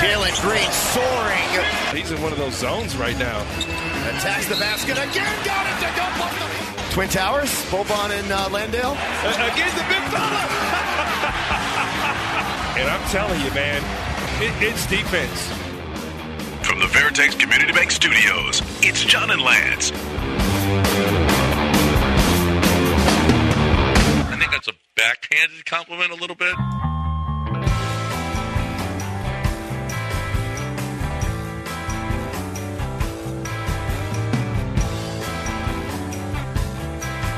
Jalen Green soaring. He's in one of those zones right now. Attacks the basket again. Got it to go. Twin Towers, Boban and Landale. Against the big fella. And I'm telling you, man, it's defense. From the Veritex Community Bank Studios, it's John and Lance. I think that's a backhanded compliment a little bit.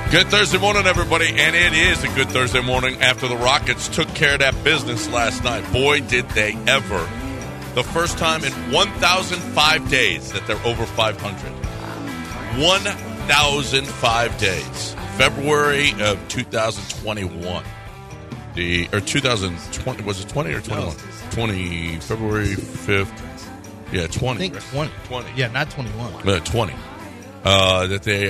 Good Thursday morning, everybody, and it is a good Thursday morning after the Rockets took care of that business last night. Boy, did they ever. The first time in 1,005 days that they're over 500. 1,005 days. February of 2021. Or 2020, was it 20 or 21? 20, February 5th. Yeah, 20. I think 20. 20. Yeah, not 21. 20. That they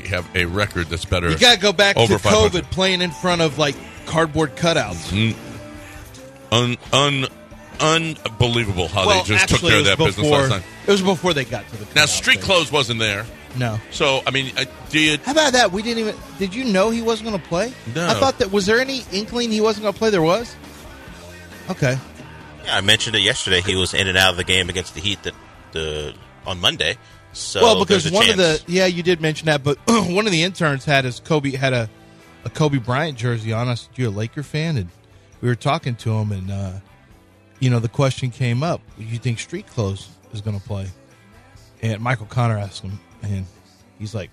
have a record that's better. You gotta go back over to COVID playing in front of like cardboard cutouts. Unbelievable how they just took care of that business last night. It was before they got to the cutout. Now street clothes wasn't there. No. So I mean, how about that? We didn't even. Did you know he wasn't going to play? No. I thought that. Was there any inkling he wasn't going to play? There was. Okay. Yeah, I mentioned it yesterday. He was in and out of the game against the Heat on Monday. So well, because one of the you did mention that, but one of the interns had a Kobe Bryant jersey on. I said, "You're a Laker fan," and we were talking to him, and the question came up: "Do you think street clothes is going to play?" And Michael Connor asked him, and he's like,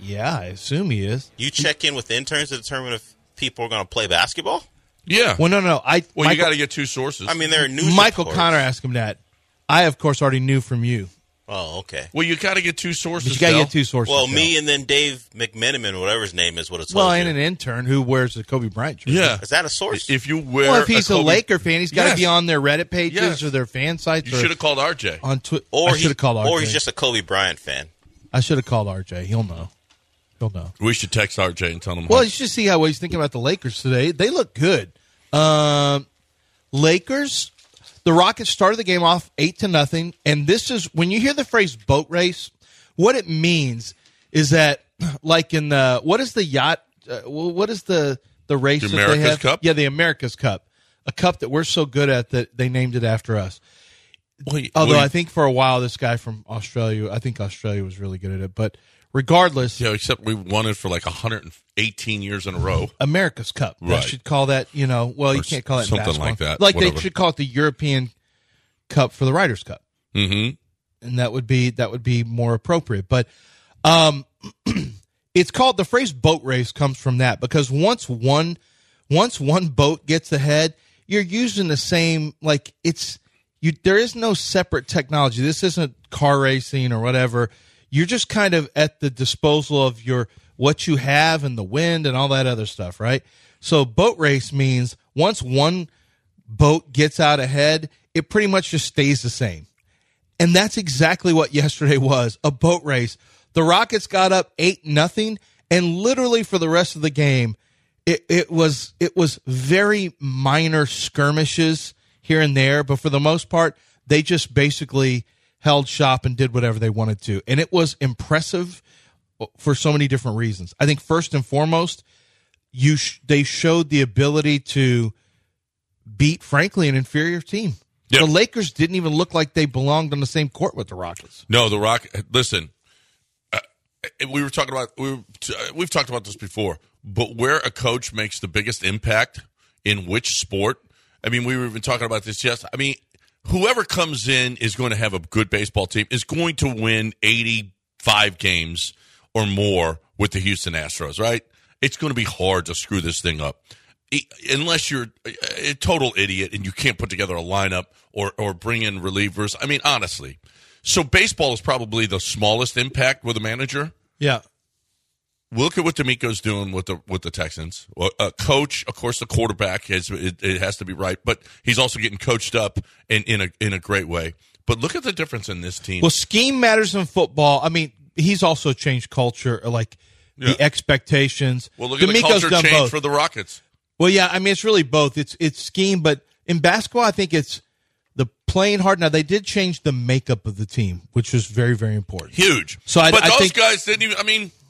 "Yeah, I assume he is." You check in with interns to determine if people are going to play basketball. Yeah. Well, no. You got to get two sources. I mean, there are news. Michael Connor asked him that. I, of course, already knew from you. Oh, okay. Well, you got to get two sources. Well, me and then Dave McMenamin, whatever his name is, what it's called. Well, and an intern who wears a Kobe Bryant jersey. Yeah, is that a source? If you wear, well, if he's a Laker fan, he's got to be on their Reddit pages or their fan sites. You should have called RJ on Twitter. Or should have called RJ. Or he's just a Kobe Bryant fan. I should have called RJ. He'll know. He'll know. We should text RJ and tell him. Well, you should see how he's thinking about the Lakers today. They look good. Lakers. The Rockets started the game off 8-0, and this is when you hear the phrase "boat race." What it means is that, like in the what is the race that they have? Cup? Yeah, the America's Cup, a cup that we're so good at that they named it after us. I think for a while this guy from Australia, I think Australia was really good at it, but regardless, yeah, except we won it for like 118 years in a row. America's Cup, right? They should call that, you can't call it something like that. Like whatever. They should call it the European Cup for the Ryder's Cup, and that would be more appropriate. But it's called, the phrase "boat race" comes from that, because once one boat gets ahead, you're using the same, like there is no separate technology. This isn't car racing or whatever. You're just kind of at the disposal of what you have and the wind and all that other stuff, right? So boat race means once one boat gets out ahead, it pretty much just stays the same. And that's exactly what yesterday was, a boat race. The Rockets got up 8-0, and literally for the rest of the game, it was very minor skirmishes here and there, but for the most part, they just basically held shop and did whatever they wanted to. And it was impressive for so many different reasons. I think first and foremost, they showed the ability to beat, frankly, an inferior team. Yep. The Lakers didn't even look like they belonged on the same court with the Rockets. No, the Rockets. Listen, we've talked about this before, but where a coach makes the biggest impact in which sport, I mean, we were even talking about this yesterday. I mean, whoever comes in is going to have a good baseball team, is going to win 85 games or more with the Houston Astros, right? It's going to be hard to screw this thing up. Unless you're a total idiot and you can't put together a lineup or bring in relievers. I mean, honestly. So baseball is probably the smallest impact with a manager. Yeah. Look at what DeMeco's doing with the Texans. A coach, of course, the quarterback it has to be right, but he's also getting coached up in a great way. But look at the difference in this team. Well, scheme matters in football. I mean, he's also changed culture, like the expectations. Well, look at the culture change both. For the Rockets. Well, yeah, I mean, it's really both. It's scheme, but in basketball, I think it's the playing hard. Now, they did change the makeup of the team, which was very, very important. Huge. So I think guys didn't even – I mean –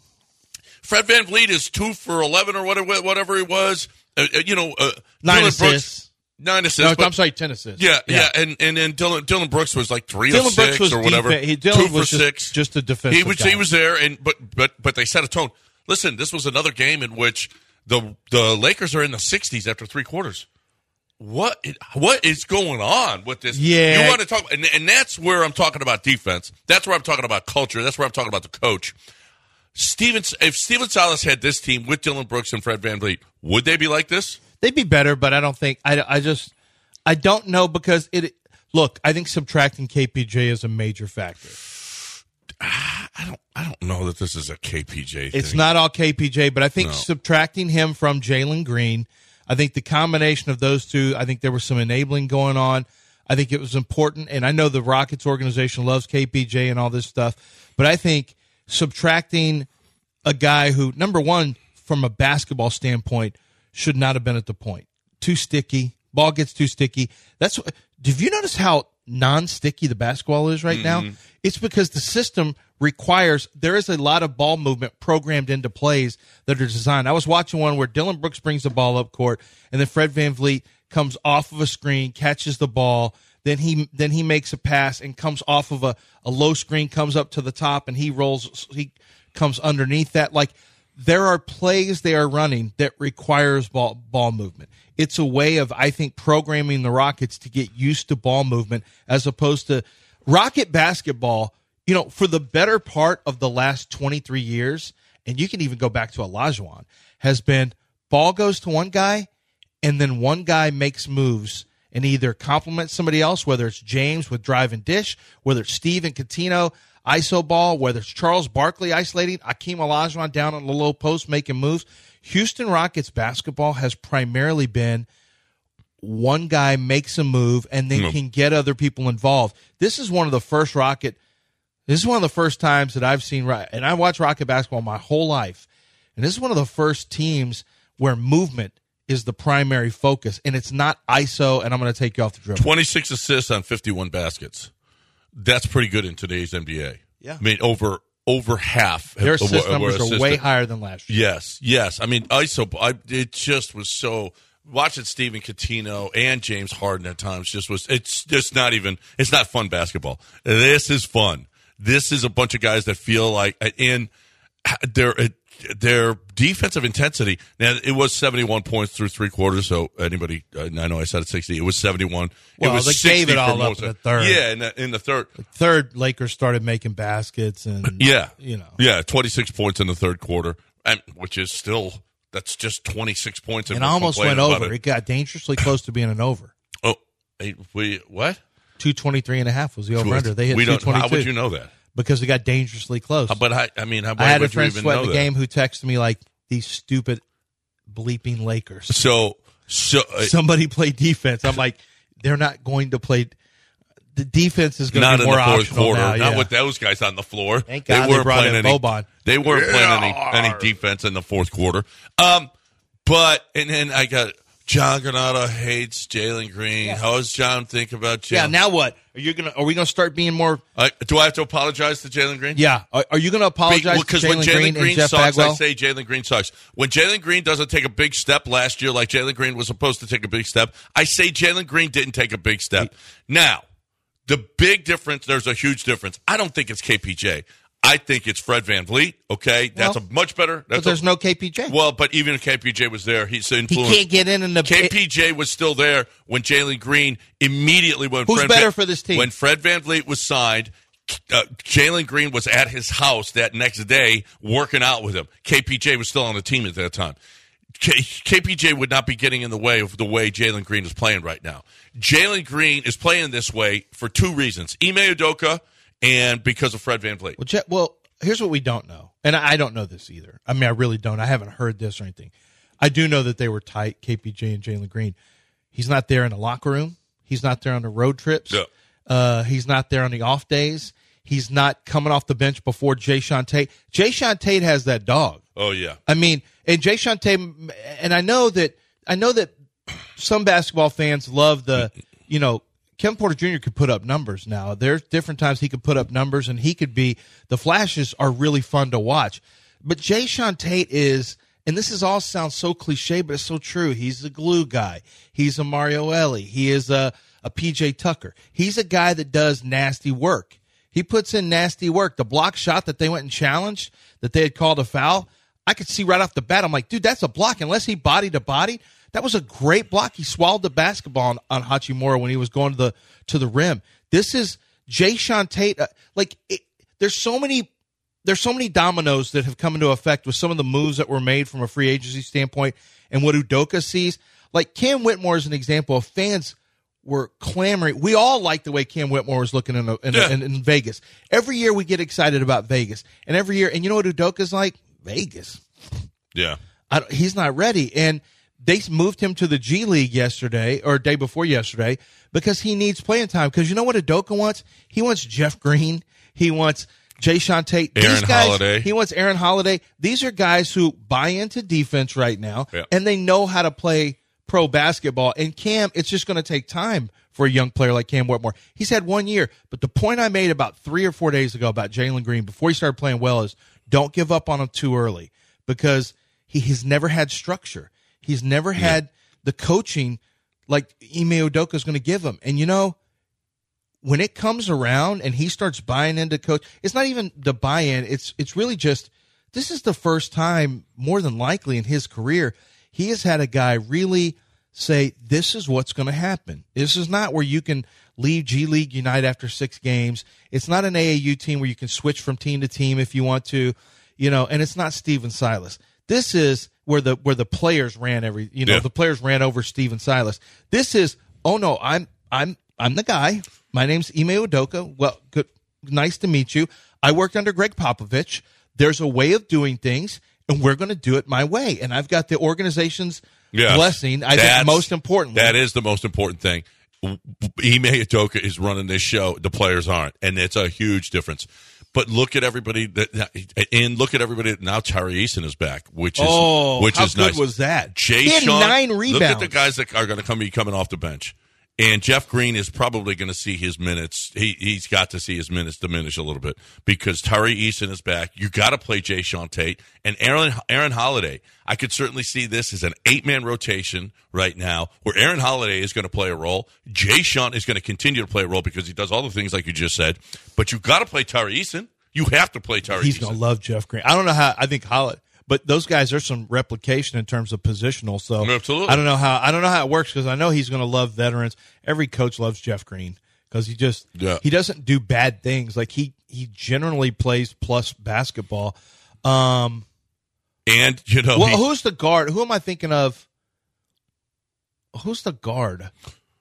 Fred Van Vleet is 2 for 11 or whatever he was. 9 assists. Brooks, 9 assists. No, but, I'm sorry, 10 assists. Yeah. And then Dillon Brooks was like 3 of 6 or whatever. Dillon was 6. Just a defensive. He was there, and but they set a tone. Listen, this was another game in which the Lakers are in the 60s after 3 quarters. What is going on with this? Yeah. You want to talk, and that's where I'm talking about defense. That's where I'm talking about culture. That's where I'm talking about the coach. If Stephen Silas had this team with Dillon Brooks and Fred Van Vliet, would they be like this? They'd be better, but I don't think. I don't know because it. Look, I think subtracting KPJ is a major factor. I don't know that this is a KPJ thing. It's not all KPJ, but I think subtracting him from Jalen Green, I think the combination of those two, I think there was some enabling going on. I think it was important, and I know the Rockets organization loves KPJ and all this stuff, but I think subtracting a guy who, number one, from a basketball standpoint, should not have been at the point. Too sticky. Ball gets too sticky. Have you noticed how non-sticky the basketball is right now? It's because the system requires, there is a lot of ball movement programmed into plays that are designed. I was watching one where Dillon Brooks brings the ball up court, and then Fred Van Vliet comes off of a screen, catches the ball, Then he makes a pass and comes off of a low screen, comes up to the top, and he comes underneath that. Like, there are plays they are running that requires ball movement. It's a way of, I think, programming the Rockets to get used to ball movement as opposed to Rocket basketball, for the better part of the last 23 years, and you can even go back to Olajuwon, has been ball goes to one guy, and then one guy makes moves and either compliment somebody else, whether it's James with drive and dish, whether it's Steve and Catino, iso ball, whether it's Charles Barkley isolating, Hakeem Olajuwon down on the low post making moves. Houston Rockets basketball has primarily been one guy makes a move and then can get other people involved. This is one of the first times that I've seen, and I watch Rocket basketball my whole life, and this is one of the first teams where movement is the primary focus, and it's not ISO, and I'm going to take you off the dribble. 26 assists on 51 baskets. That's pretty good in today's NBA. Yeah. I mean, over half. Their assist numbers are way higher than last year. Yes. I mean, ISO, it just was so – watching Steven Catino and James Harden at times just was – it's just not even – it's not fun basketball. This is fun. This is a bunch of guys that feel like – and their defensive intensity. Now, it was 71 points through 3 quarters, so anybody, I know I said it 60. It was 71. Well, it was they 60 gave it all up in the third. Yeah, in the third. The third, Lakers started making baskets. Yeah, 26 points in the third quarter, which is still, that's just 26 points. And almost went over. It got dangerously close to being an over. Oh, what? 223.5 was the over-under. They hit 222. How would you know that? Because it got dangerously close. But I had a friend sweating the game who texted me like, these stupid bleeping Lakers. So somebody played defense. I'm like, they're not going to play. The defense is going to be more optional now. Not with those guys on the floor. Thank God they brought in Boban. They weren't playing any defense in the fourth quarter. But then I got John Granato hates Jalen Green. Yeah. How does John think about Jalen? Yeah. Now what? Are we gonna start being more? Do I have to apologize to Jalen Green? Yeah. Are you gonna apologize to Jalen Green and Jeff Bagwell? Because when Jalen Green sucks, I say Jalen Green sucks. When Jalen Green doesn't take a big step last year, like Jalen Green was supposed to take a big step, I say Jalen Green didn't take a big step. Now, the big difference. There's a huge difference. I don't think it's KPJ. I think it's Fred Van Vliet. Okay, that's a much better. But there's no KPJ. Well, but even if KPJ was there, he's influenced. He can't get in the KPJ was still there when Jalen Green immediately went. Who's better for this team? When Fred Van Vliet was signed, Jalen Green was at his house that next day working out with him. KPJ was still on the team at that time. KPJ would not be getting in the way of the way Jalen Green is playing right now. Jalen Green is playing this way for two reasons. Ime Udoka and because of Fred Van Vleet. Well, here's what we don't know, and I don't know this either. I mean, I really don't. I haven't heard this or anything. I do know that they were tight, KPJ and Jalen Green. He's not there in the locker room. He's not there on the road trips. Yeah. He's not there on the off days. He's not coming off the bench before Jae'Sean Tate. Jae'Sean Tate has that dog. Oh, yeah. I mean, and Jae'Sean Tate, and I know that some basketball fans love the, you know, Kevin Porter Jr. could put up numbers now. There's different times he could put up numbers, and he could be, the flashes are really fun to watch. But Jae'Sean Tate is, and this is all sounds so cliche, but it's so true. He's a glue guy. He's a Mario Ellie. He is a PJ Tucker. He's a guy that does nasty work. He puts in nasty work. The block shot that they went and challenged, that they had called a foul, I could see right off the bat. I'm like, dude, that's a block. Unless he body to body, that was a great block. He swallowed the basketball on Hachimura when he was going to the rim. This is Jae'Sean Tate. There's so many dominoes that have come into effect with some of the moves that were made from a free agency standpoint and what Udoka sees. Like Cam Whitmore is an example of fans were clamoring. We all liked the way Cam Whitmore was looking in Vegas. Every year we get excited about Vegas, and every year, and you know what Udoka's like? Vegas. Yeah, he's not ready, and they moved him to the G League yesterday or day before yesterday because he needs playing time. Because you know what Udoka wants? He wants Jeff Green. He wants Jae'Sean Tate. Aaron Holiday. He wants Aaron Holiday. These are guys who buy into defense right now, yeah, and they know how to play pro basketball. And Cam, it's just going to take time for a young player like Cam Whitmore. He's had 1 year. But the point I made about 3 or 4 days ago about Jalen Green before he started playing well is don't give up on him too early because he has never had structure. He's never had the coaching like Ime Udoka is going to give him. And, you know, when it comes around and he starts buying into coach, it's not even the buy-in. It's really just this is the first time, more than likely in his career, he has had a guy really say, this is what's going to happen. This is not where you can leave G League Unite after 6 games. It's not an AAU team where you can switch from team to team if you want to, you know, and it's not Stephen Silas. This is where the players ran the players ran over Stephen Silas. This is, oh no, I'm the guy. My name's Ime Udoka. Well, good, nice to meet you. I worked under Greg Popovich. There's a way of doing things, and we're going to do it my way. And I've got the organization's blessing. I think most importantly, that is the most important thing. Ime Udoka is running this show. The players aren't, and it's a huge difference. But look at everybody now Tari Eason is back, which is nice. How good was that? He had 9 rebounds. Look at the guys that are going to be coming off the bench. And Jeff Green is probably going to see his minutes. He's got to see his minutes diminish a little bit because Tari Eason is back. You got to play Jae'Sean Tate and Aaron Holiday. I could certainly see this as an 8-man rotation right now where Aaron Holiday is going to play a role. Jae'Sean is going to continue to play a role because he does all the things like you just said. But you got to play Tari Eason. You have to play Tari Eason. He's going to love Jeff Green. I don't know how. I think Holiday. But those guys are some replication in terms of positional. So absolutely. I don't know how it works because I know he's going to love veterans. Every coach loves Jeff Green because he just he doesn't do bad things. Like he generally plays plus basketball. And you know, well, who's the guard? Who am I thinking of? Who's the guard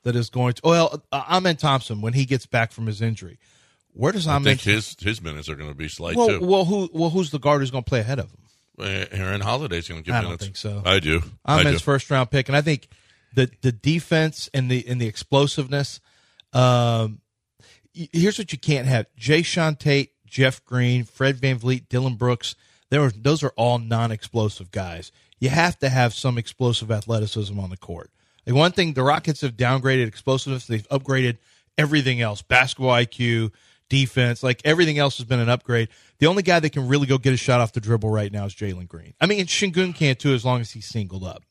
that is going to? Well, Amen Thompson when he gets back from his injury. Where does Amen? I think his minutes are going to be slight too. Who's the guard who's going to play ahead of him? Aaron Holiday's going to give minutes. I don't think so. I do. I'm his first-round pick, and I think the defense and the explosiveness. Here's what you can't have: Jae'Sean Tate, Jeff Green, Fred Van Vleet, Dillon Brooks. Those are all non-explosive guys. You have to have some explosive athleticism on the court. Like one thing, the Rockets have downgraded explosiveness. They've upgraded everything else: basketball IQ, defense, like everything else has been an upgrade. The only guy that can really go get a shot off the dribble right now is Jalen Green. I mean, and Sengun can't too as long as he's singled up.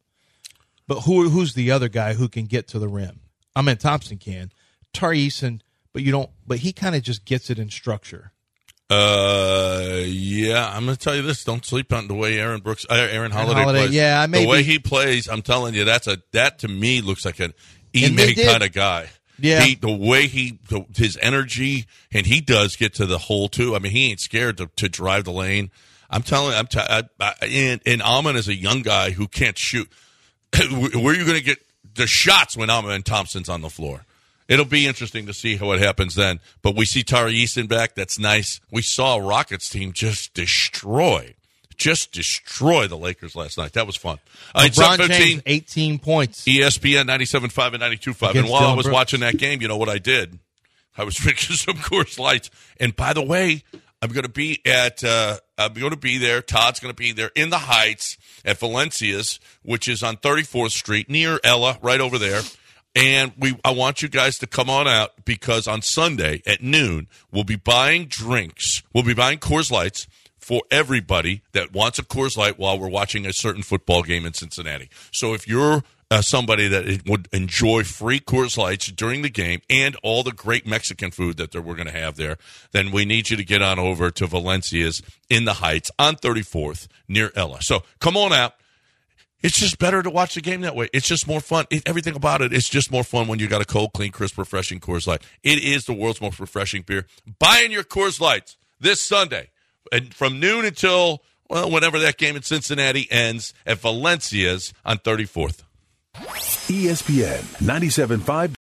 But who's the other guy who can get to the rim? I mean, Thompson can. Tari Eason, but he kind of just gets it in structure. Yeah, I'm going to tell you this. Don't sleep on the way Aaron Holiday plays. Yeah, the way he plays, I'm telling you, that to me looks like an Ime kind of guy. Yeah, his energy, and he does get to the hole too. I mean, he ain't scared to drive the lane. I'm telling you, and Amen is a young guy who can't shoot. Where are you going to get the shots when Amen Thompson's on the floor? it'll be interesting to see what happens then. But we see Tari Eason back. That's nice. We saw Rockets team just destroy the Lakers last night. That was fun. LeBron James, 18 points. ESPN 97.5 and 92.5. And while Dillon I was Brooks. Watching that game, you know what I did? I was drinking some Coors Lights. And by the way, I'm going to be there. Todd's going to be there in the Heights at Valencia's, which is on 34th Street near Ella, right over there. And I want you guys to come on out because on Sunday at noon, we'll be buying drinks. We'll be buying Coors Lights for everybody that wants a Coors Light while we're watching a certain football game in Cincinnati. So if you're somebody that would enjoy free Coors Lights during the game and all the great Mexican food that we're going to have there, then we need you to get on over to Valencia's in the Heights on 34th near Ella. So come on out. It's just better to watch the game that way. It's just more fun. Everything about it is just more fun when you got a cold, clean, crisp, refreshing Coors Light. It is the world's most refreshing beer. Buying your Coors Lights this Sunday. And from noon until, well, whenever that game in Cincinnati ends at Valencia's on 34th. ESPN 97.5.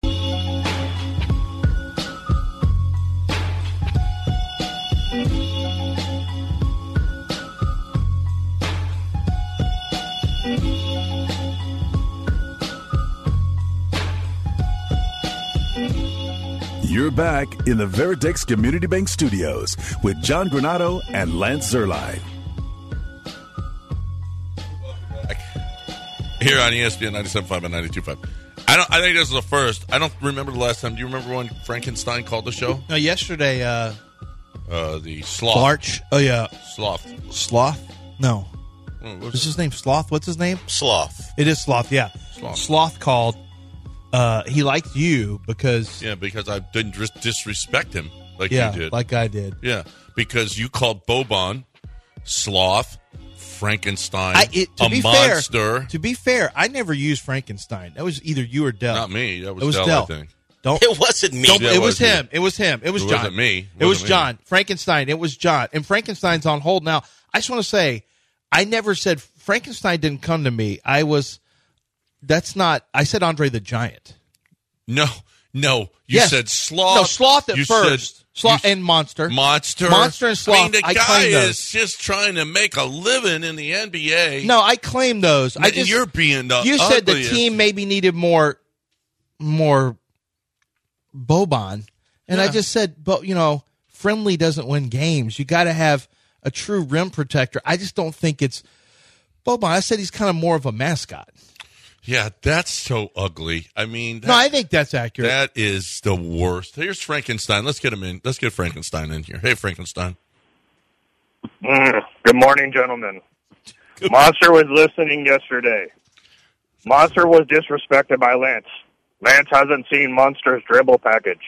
You're back in the Veritex Community Bank Studios with John Granato and Lance Zierlein. Here on ESPN 97.5 and 92.5. I think this is the first. I don't remember the last time. Do you remember when Frankenstein called the show? No, yesterday. The Sloth. Larch. Oh, yeah. Sloth? No. What's his name? Sloth? What's his name? Sloth. It is Sloth, yeah. Sloth called. He liked you because... Yeah, because I didn't disrespect him like you did. Like I did. Yeah, because you called Boban, Sloth, Frankenstein, a monster. To be fair, I never used Frankenstein. That was either you or Del. Not me. That was Del, I think. It wasn't me. It was him. It was him. It was John. It wasn't me. It was John. Frankenstein. It was John. And Frankenstein's on hold now. I just want to say, I never said... Frankenstein didn't come to me. I said Andre the Giant. No. You said Sloth. No, Sloth at first. Sloth and Monster. Monster and Sloth. I mean, the guy is just trying to make a living in the NBA. No, I claim those. You're being the ugliest. You said the team maybe needed more Boban. And yeah. I just said, but friendly doesn't win games. You got to have a true rim protector. I just don't think it's Boban. I said he's kind of more of a mascot. Yeah, that's so ugly. I mean... No, I think that's accurate. That is the worst. Here's Frankenstein. Let's get him in. Let's get Frankenstein in here. Hey, Frankenstein. Good morning, gentlemen. Monster was listening yesterday. Monster was disrespected by Lance. Lance hasn't seen Monster's dribble package.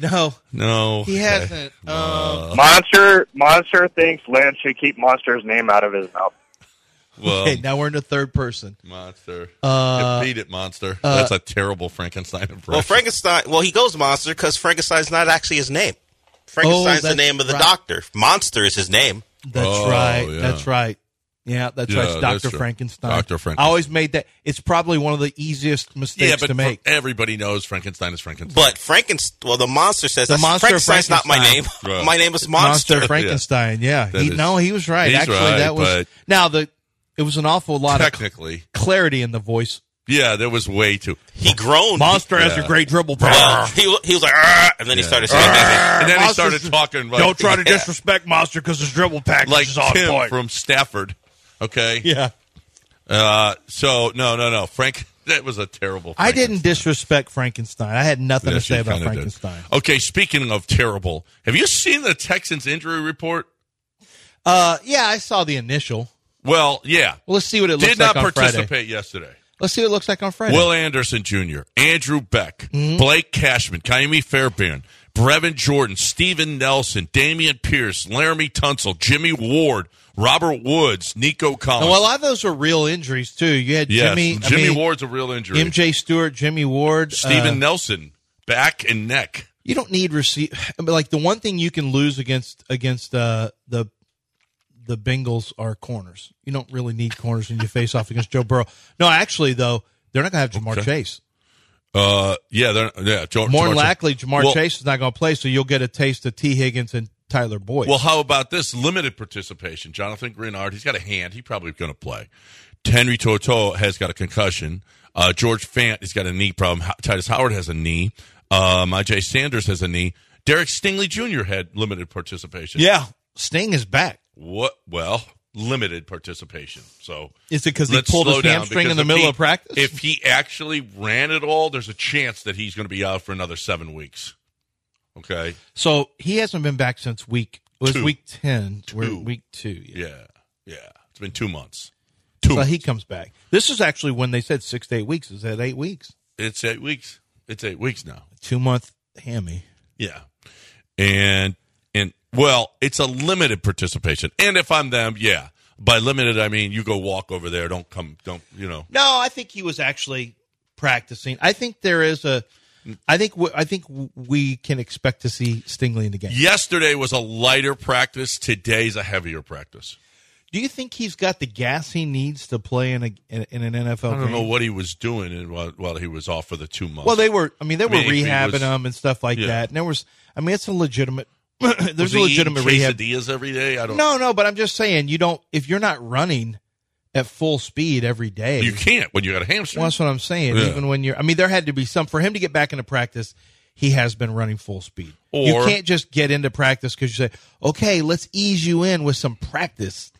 No. He hasn't. Monster thinks Lance should keep Monster's name out of his mouth. Well, okay, now we're in the third person. Monster. Beat it, Monster. That's a terrible Frankenstein impression. Well, he goes Monster because Frankenstein's not actually his name. Frankenstein's the name of the doctor. Monster is his name. That's right. Yeah. That's right. Yeah, that's right. It's Dr. Frankenstein. Dr. Frankenstein. I always made that. It's probably one of the easiest mistakes to make. Everybody knows Frankenstein is Frankenstein. But the monster says Frankenstein's not my name. Right. My name is Monster. Monster Frankenstein, yeah. He was right. Actually, right, that was... But... Now, it was an awful lot of clarity in the voice. Yeah, there was way too. He groaned. Monster has a great dribble. Well, he was like, and then he started saying, and then Monster's he started talking. Like, don't try to disrespect Monster because his dribble package is on Tim point. From Stafford. Okay. Yeah. So no, Frank. That was a terrible. I didn't disrespect Frankenstein. I had nothing to say about Frankenstein. Did. Okay. Speaking of terrible, have you seen the Texans injury report? Yeah, I saw the initial. Well, yeah. Well, let's see what it looks like on Friday. Did not participate yesterday. Let's see what it looks like on Friday. Will Anderson Jr., Andrew Beck, Blake Cashman, Kaimi Fairbairn, Brevin Jordan, Stephen Nelson, Damian Pierce, Laremy Tunsil, Jimmy Ward, Robert Woods, Nico Collins. Now, a lot of those are real injuries, too. You had Jimmy Ward's a real injury. MJ Stewart, Jimmy Ward. Stephen Nelson, back and neck. You don't need the one thing you can lose against the Bengals are corners. You don't really need corners when you face off against Joe Burrow. No, actually, though, they're not going to have Jamar Chase. More than likely, Jamar Chase is not going to play, so you'll get a taste of T. Higgins and Tyler Boyd. Well, how about this? Limited participation. Jonathan Greenard, he's got a hand. He's probably going to play. Henry Toto has got a concussion. George Fant has got a knee problem. Titus Howard has a knee. I.J. Sanders has a knee. Derek Stingley Jr. had limited participation. Yeah, Sting is back. What? Well, limited participation. So is it because he pulled his hamstring in the middle of practice? If he actually ran it all, there's a chance that he's going to be out for another 7 weeks. Okay. So he hasn't been back since week 10. We're week 2. Yeah. It's been 2 months. So he comes back. This is actually when they said 6 to 8 weeks. Is that 8 weeks? It's 8 weeks. It's 8 weeks now. 2 month hammy. Yeah. And well, it's a limited participation. And if I'm them, yeah. By limited, I mean you go walk over there. Don't. No, I think he was actually practicing. I think we can expect to see Stingley in the game. Yesterday was a lighter practice. Today's a heavier practice. Do you think he's got the gas he needs to play in an NFL game? I don't know what he was doing while he was off for the 2 months. Well, they were rehabbing him and stuff like that. And it's a legitimate. There's a legitimate rehab. Quesadillas every day? No, but I'm just saying you don't. If you're not running at full speed every day, you can't when you got a hamstring. Well, that's what I'm saying. Yeah. Even when you're, there had to be some for him to get back into practice. He has been running full speed. Or, you can't just get into practice because you say, "Okay, let's ease you in with some practice."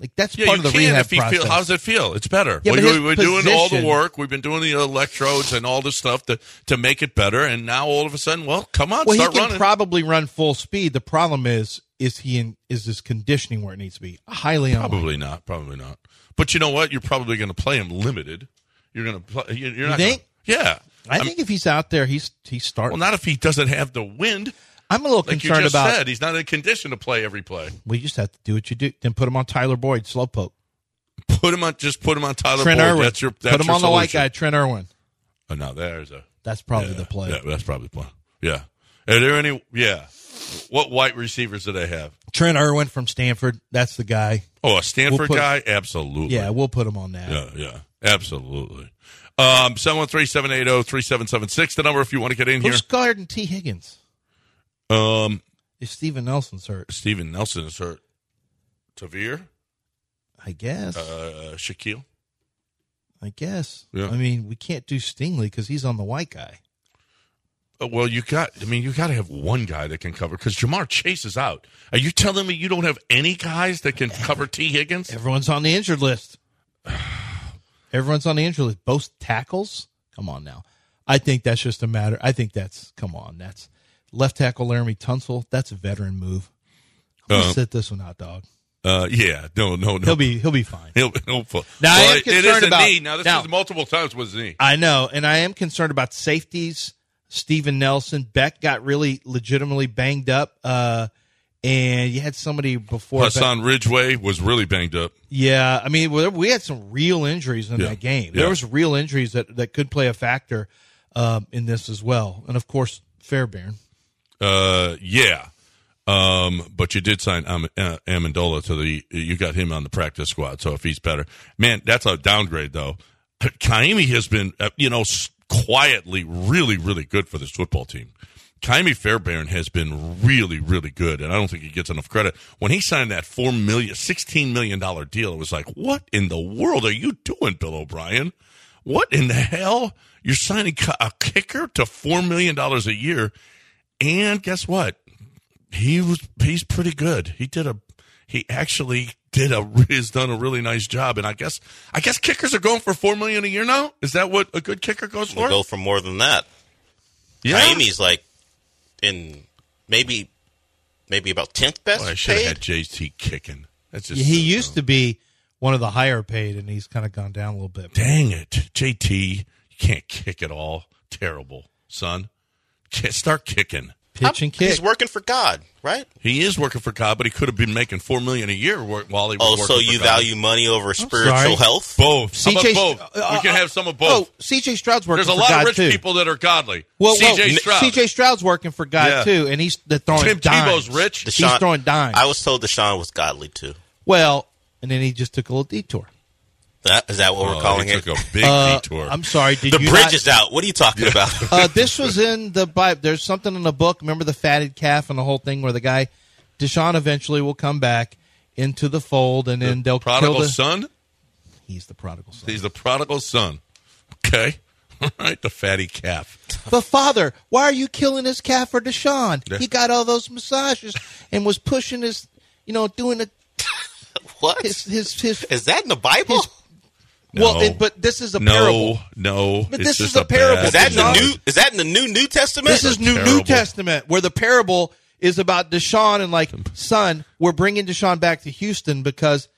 Like that's part of the rehab process. How does it feel? It's better. Yeah, we've been doing all the work. We've been doing the electrodes and all this stuff to make it better. And now all of a sudden, come on, start running. Well, he can probably run full speed. The problem is his conditioning where it needs to be? Highly unlikely. Probably not. But you know what? You're probably going to play him limited. You're going to play. You're not. You think? Yeah. I think if he's out there, he's starting. Well, not if he doesn't have the wind. I'm a little concerned about. Like you just said, he's not in condition to play every play. We just have to do what you do. Then put him on Tyler Boyd, slowpoke. Put him on Tyler Boyd. Irwin. Put him on the white guy, Trent Irwin. Oh, no, there's a. That's probably the play. Yeah, that's probably the play. Yeah. Are there any? Yeah. What white receivers do they have? Trent Irwin from Stanford. That's the guy. Oh, a Stanford guy? Absolutely. Yeah, we'll put him on that. Yeah. Absolutely. 713-780-3776. The number if you want to get in here. Who's guarding T. Higgins? If Stephen Nelson's hurt. Stephen Nelson is hurt. Tavir? I guess. Shaquille? I guess. Yeah. We can't do Stingley because he's on the white guy. Well, you got to have one guy that can cover because Jamar Chase is out. Are you telling me you don't have any guys that can cover T. Higgins? Everyone's on the injured list. Both tackles? Come on now. I think that's just a matter. That's left tackle Laremy Tunsil, that's a veteran move. I'm going to sit this one out, dog. No. He'll be fine. Hopefully. Now, well, I am concerned about knee. Now, this is multiple times with his knee. I know, and I am concerned about safeties. Stephen Nelson, Beck got really legitimately banged up, and you had somebody before. Hassan Ridgeway was really banged up. Yeah, we had some real injuries in that game. Yeah. There was real injuries that could play a factor in this as well. And, of course, Fairbairn. But you did sign Amendola you got him on the practice squad, so if he's better. Man, that's a downgrade, though. Kaimi has been, quietly really, really good for this football team. Kaimi Fairbairn has been really, really good, and I don't think he gets enough credit. When he signed that $16 million deal, it was like, what in the world are you doing, Bill O'Brien? What in the hell? You're signing a kicker to $4 million a year. And guess what? He's pretty good. He's done a really nice job. And I guess kickers are going for $4 million a year now? Is that what a good kicker goes for? They go for more than that. Yeah. Kaimi's like in maybe about 10th best. I should have had JT kicking. That's just he used to be one of the higher paid, and he's kind of gone down a little bit. Dang it. JT, you can't kick at all. Terrible, son. Start kicking. Pitch and kick. He's working for God, right? He is working for God, but he could have been making $4 million a year while he was working for God. Oh, so you value money over spiritual health? Both. We can have some of both. Oh, C.J. Stroud's working for God, too. There's a lot of rich people that are godly. Well, C.J. Stroud. C.J. Stroud's working for God, too, and he's throwing dimes. Tim Tebow's rich. He's throwing dimes. I was told Deshaun was godly, too. Well, and then he just took a little detour. Is that what we're calling it? Took a big detour. I'm sorry. The bridge is out. What are you talking about? This was in the Bible. There's something in the book. Remember the fatted calf and the whole thing where the guy, Deshaun, eventually will come back into the fold, and then they'll prodigal kill the son. He's the prodigal son. He's the prodigal son. Okay. All right, the fatty calf. But, Father, why are you killing his calf for Deshaun? Yeah. He got all those massages and was pushing his, doing the... What? His Is that in the Bible? No. Well, but this is a parable. No. But this is a parable. Is that in the New Testament? This is New Testament, where the parable is about Deshaun and, son, we're bringing Deshaun back to Houston because...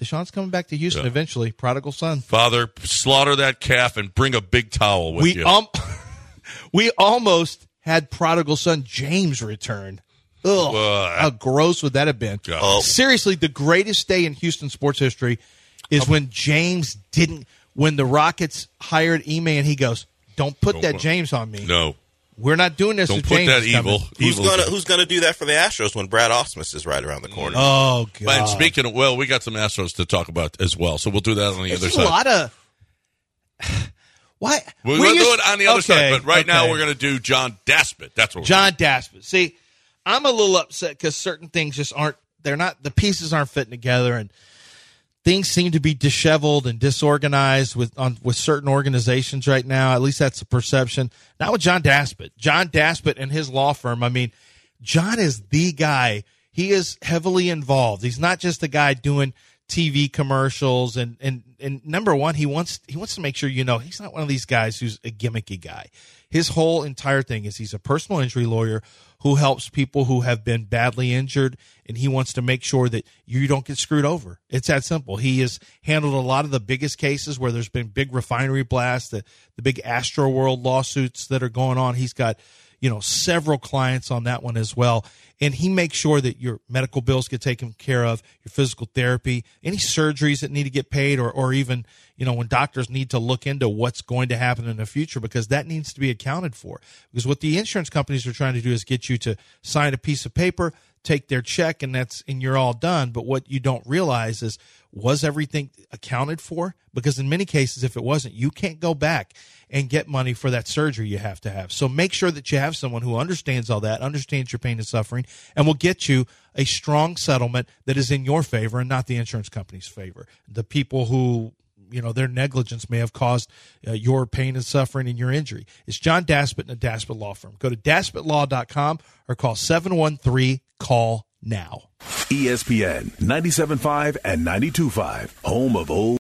Deshaun's coming back to Houston eventually. Prodigal son. Father, slaughter that calf and bring a big towel with you. We almost had prodigal son James return. Ugh, how gross would that have been? Oh. Seriously, the greatest day in Houston sports history is when James didn't. When the Rockets hired Ime and he goes, don't put that James on me. No. We're not doing this. Don't put James that evil. Who's going to do that for the Astros when Brad Ausmus is right around the corner? Oh, God. But speaking of, we got some Astros to talk about as well, so we'll do that on the other side. Why? We'll do it on the other side, but right now we're going to do John Daspit. That's what John Daspit. See, I'm a little upset because certain things just aren't. The pieces aren't fitting together, and things seem to be disheveled and disorganized with certain organizations right now. At least that's the perception. Not with John Daspit. John Daspit and his law firm. I mean, John is the guy. He is heavily involved. He's not just a guy doing TV commercials. And number one, he wants to make sure he's not one of these guys who's a gimmicky guy. His whole entire thing is he's a personal injury lawyer who helps people who have been badly injured, and he wants to make sure that you don't get screwed over. It's that simple. He has handled a lot of the biggest cases where there's been big refinery blasts, the big Astroworld lawsuits that are going on. He's got, several clients on that one as well. And he makes sure that your medical bills get taken care of, your physical therapy, any surgeries that need to get paid, or even, when doctors need to look into what's going to happen in the future, because that needs to be accounted for. Because what the insurance companies are trying to do is get you to sign a piece of paper, take their check, and you're all done. But what you don't realize is, was everything accounted for? Because in many cases, if it wasn't, you can't go back and get money for that surgery you have to have. So make sure that you have someone who understands all that, understands your pain and suffering, and will get you a strong settlement that is in your favor and not the insurance company's favor. The people who, their negligence may have caused your pain and suffering and your injury. It's John Daspit and the Daspit Law Firm. Go to DaspitLaw.com or call 713-CALL-NOW. ESPN 97.5 and 92.5, home of old.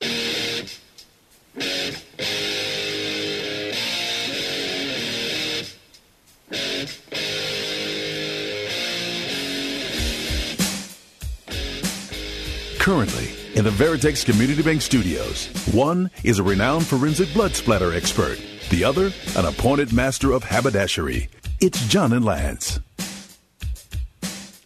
Currently in the Veritex Community Bank studios, one is a renowned forensic blood splatter expert, the other an appointed master of haberdashery. It's John and Lance.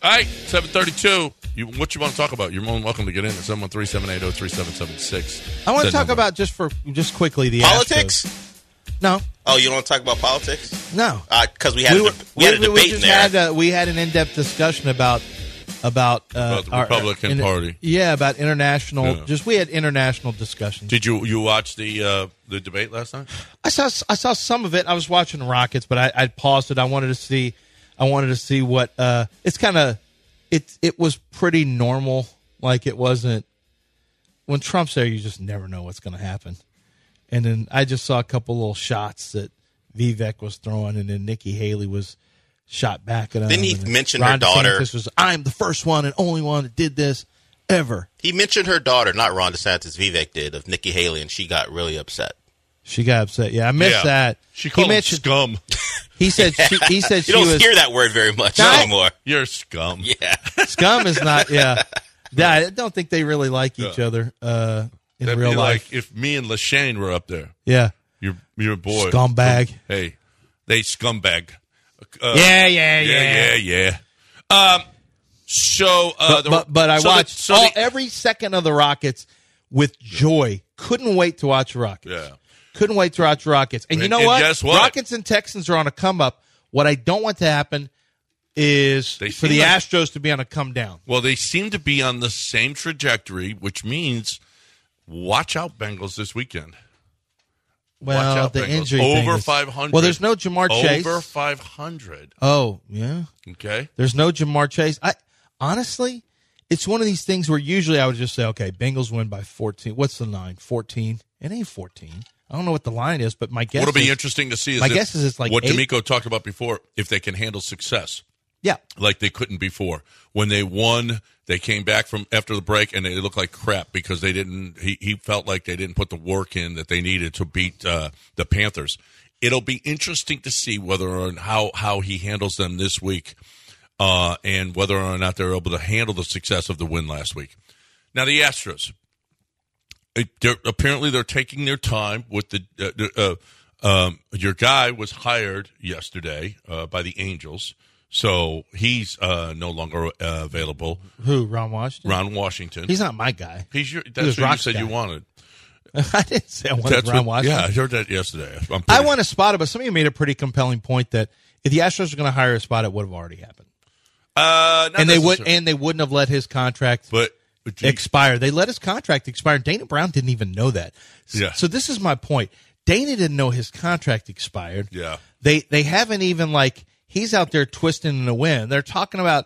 All right, 7:32. What you want to talk about? You're more than welcome to get in at 713-780-3776. I want to talk about just quickly the politics. Astros. No. Oh, you don't want to talk about politics? No, because we had a debate in there. We had an in-depth discussion about the Republican Party. Yeah, about international. Yeah. We had international discussions. Did you watch the debate last night? I saw some of it. I was watching Rockets, but I paused it. I wanted to see what it's kind of. It was pretty normal. Like, it wasn't. When Trump's there, you just never know what's going to happen. And then I just saw a couple little shots that Vivek was throwing, and then Nikki Haley was shot back at him. Didn't he mention her daughter? I'm the first one and only one that did this ever. He mentioned her daughter, not Ron DeSantis. Vivek did, of Nikki Haley, and she got really upset. She got upset. Yeah, I missed that. She called him scum. He said she was... You don't hear that word very much anymore. You're scum. Yeah. Scum is not... Yeah. I don't think they really like each other in real life. Like if me and LaShane were up there. Yeah. Your boy. Scumbag. Hey, they scumbag. Yeah. Every second of the Rockets with joy. Couldn't wait to watch Rockets. Yeah. Couldn't wait to watch Rockets. And you know what? Guess what? Rockets and Texans are on a come up. What I don't want to happen is for the Astros to be on a come down. Well, they seem to be on the same trajectory, which means Watch out, Bengals, this weekend. Well, watch out, the Bengals. Injury over thing is, 500. Well, there's no Jamar Chase. Over 500. Oh, yeah. Okay. There's no Jamar Chase. Honestly, it's one of these things where usually I would just say, okay, Bengals win by 14. What's the line? 14? It ain't 14. I don't know what the line is, but my guess what'll be interesting to see is it's like what D'Amico talked about before, if they can handle success. Yeah. Like they couldn't before. When they won, they came back from after the break and they looked like crap because they didn't he felt like they didn't put the work in that they needed to beat the Panthers. It'll be interesting to see whether or how he handles them this week and whether or not they're able to handle the success of the win last week. Now the Astros, apparently they're taking their time with the your guy was hired yesterday by the Angels. So he's no longer available. Who, Ron Washington? Ron Washington. He's not my guy. He's your. That's what you said guy. You wanted. I didn't say I wanted Ron Washington. Yeah, I heard that yesterday. I want Espada, but somebody made a pretty compelling point that if the Astros were going to hire Espada, it would have already happened. And they wouldn't have let his contract expire. They let his contract expire. Dana Brown didn't even know that. So this is my point. Dana didn't know his contract expired. Yeah. They haven't even like. He's out there twisting in the wind. They're talking about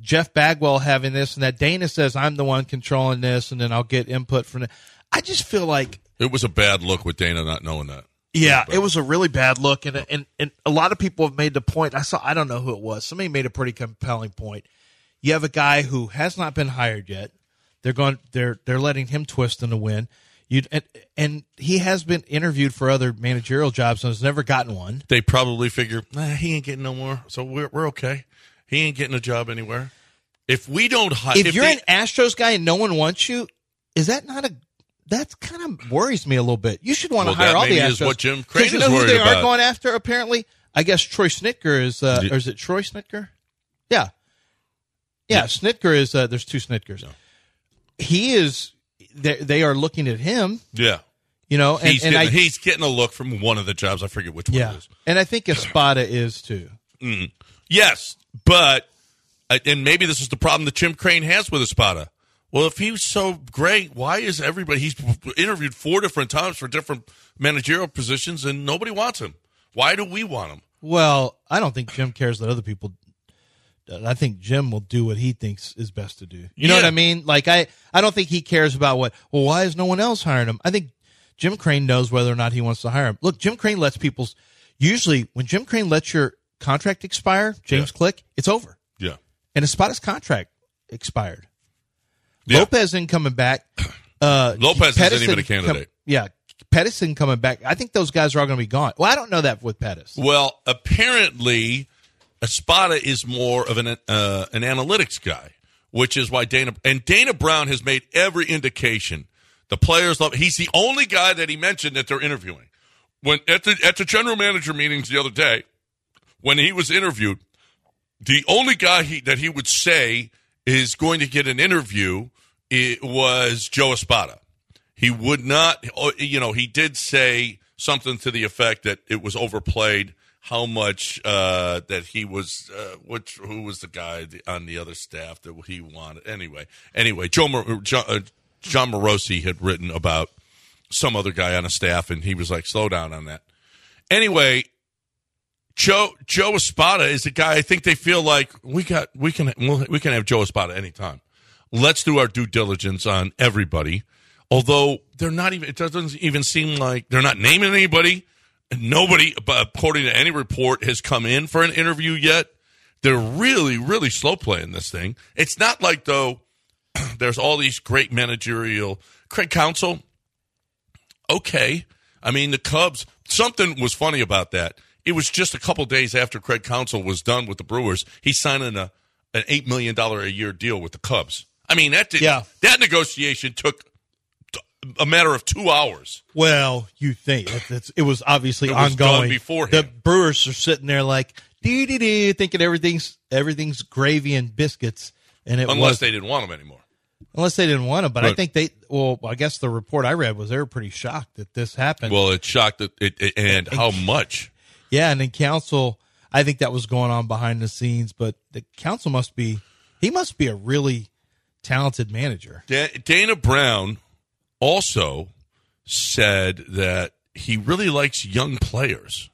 Jeff Bagwell having this and that. Dana says, I'm the one controlling this, and then I'll get input from it. I just feel like... It was a bad look with Dana not knowing that. Yeah, it was a really bad look, and a lot of people have made the point. I don't know who it was. Somebody made a pretty compelling point. You have a guy who has not been hired yet. They're letting him twist in the wind. And he has been interviewed for other managerial jobs and has never gotten one. They probably figure, he ain't getting no more, so we're okay. He ain't getting a job anywhere. If we don't hire, if you're an Astros guy and no one wants you, is that not a? That kind of worries me a little bit. You should want to hire all the Astros. That is what Jim Crane is worried about. You know who they are going after? Apparently, I guess Troy Snitker is. Or is it Troy Snitker? Yeah, yeah. Snitker is. There's two Snitkers. No. He is. They are looking at him. Yeah. You know, and he's getting a look from one of the jobs. I forget which one it is. And I think Espada is too. Mm. Yes, but, and maybe this is the problem that Jim Crane has with Espada. Well, if he's so great, why is everybody, he's interviewed 4 different times for different managerial positions and nobody wants him. Why do we want him? Well, I don't think Jim cares that other people. I think Jim will do what he thinks is best to do. You know what I mean? Like, I don't think he cares about why is no one else hiring him? I think Jim Crane knows whether or not he wants to hire him. Look, Jim Crane lets people's, usually when Jim Crane lets your contract expire, Click, it's over. Yeah. And Espada's contract expired. Yeah. Lopez isn't coming back. Lopez isn't even a candidate. Pettis coming back. I think those guys are all going to be gone. Well, I don't know that with Pettis. Well, apparently... Espada is more of an analytics guy, which is why Dana Brown has made every indication the players love. He's the only guy that he mentioned that they're interviewing. When at the general manager meetings the other day, when he was interviewed, the only guy that he would say is going to get an interview was Joe Espada. He would not, he did say something to the effect that it was overplayed. How much that he was, who was the guy on the other staff that he wanted? Anyway, John Morosi had written about some other guy on a staff, and he was like, "Slow down on that." Anyway, Joe Espada is the guy. I think they feel like we can have Joe Espada anytime. Let's do our due diligence on everybody. Although they're not even, it doesn't even seem like they're not naming anybody. Nobody, according to any report, has come in for an interview yet. They're really, really slow playing this thing. It's not like, though, there's all these great managerial. Craig Counsell, okay. I mean, the Cubs, something was funny about that. It was just a couple days after Craig Counsell was done with the Brewers. He's signing an $8 million a year deal with the Cubs. I mean, that negotiation took a matter of 2 hours. Well, you think it was obviously ongoing before. The Brewers are sitting there like thinking everything's gravy and biscuits, and unless they didn't want them anymore. Unless they didn't want them, but I think I guess the report I read was they were pretty shocked that this happened. Well, it's shocked that and how much? Yeah, and then Counsell, I think that was going on behind the scenes, but the Counsell he must be a really talented manager. Dana Brown also said that he really likes young players.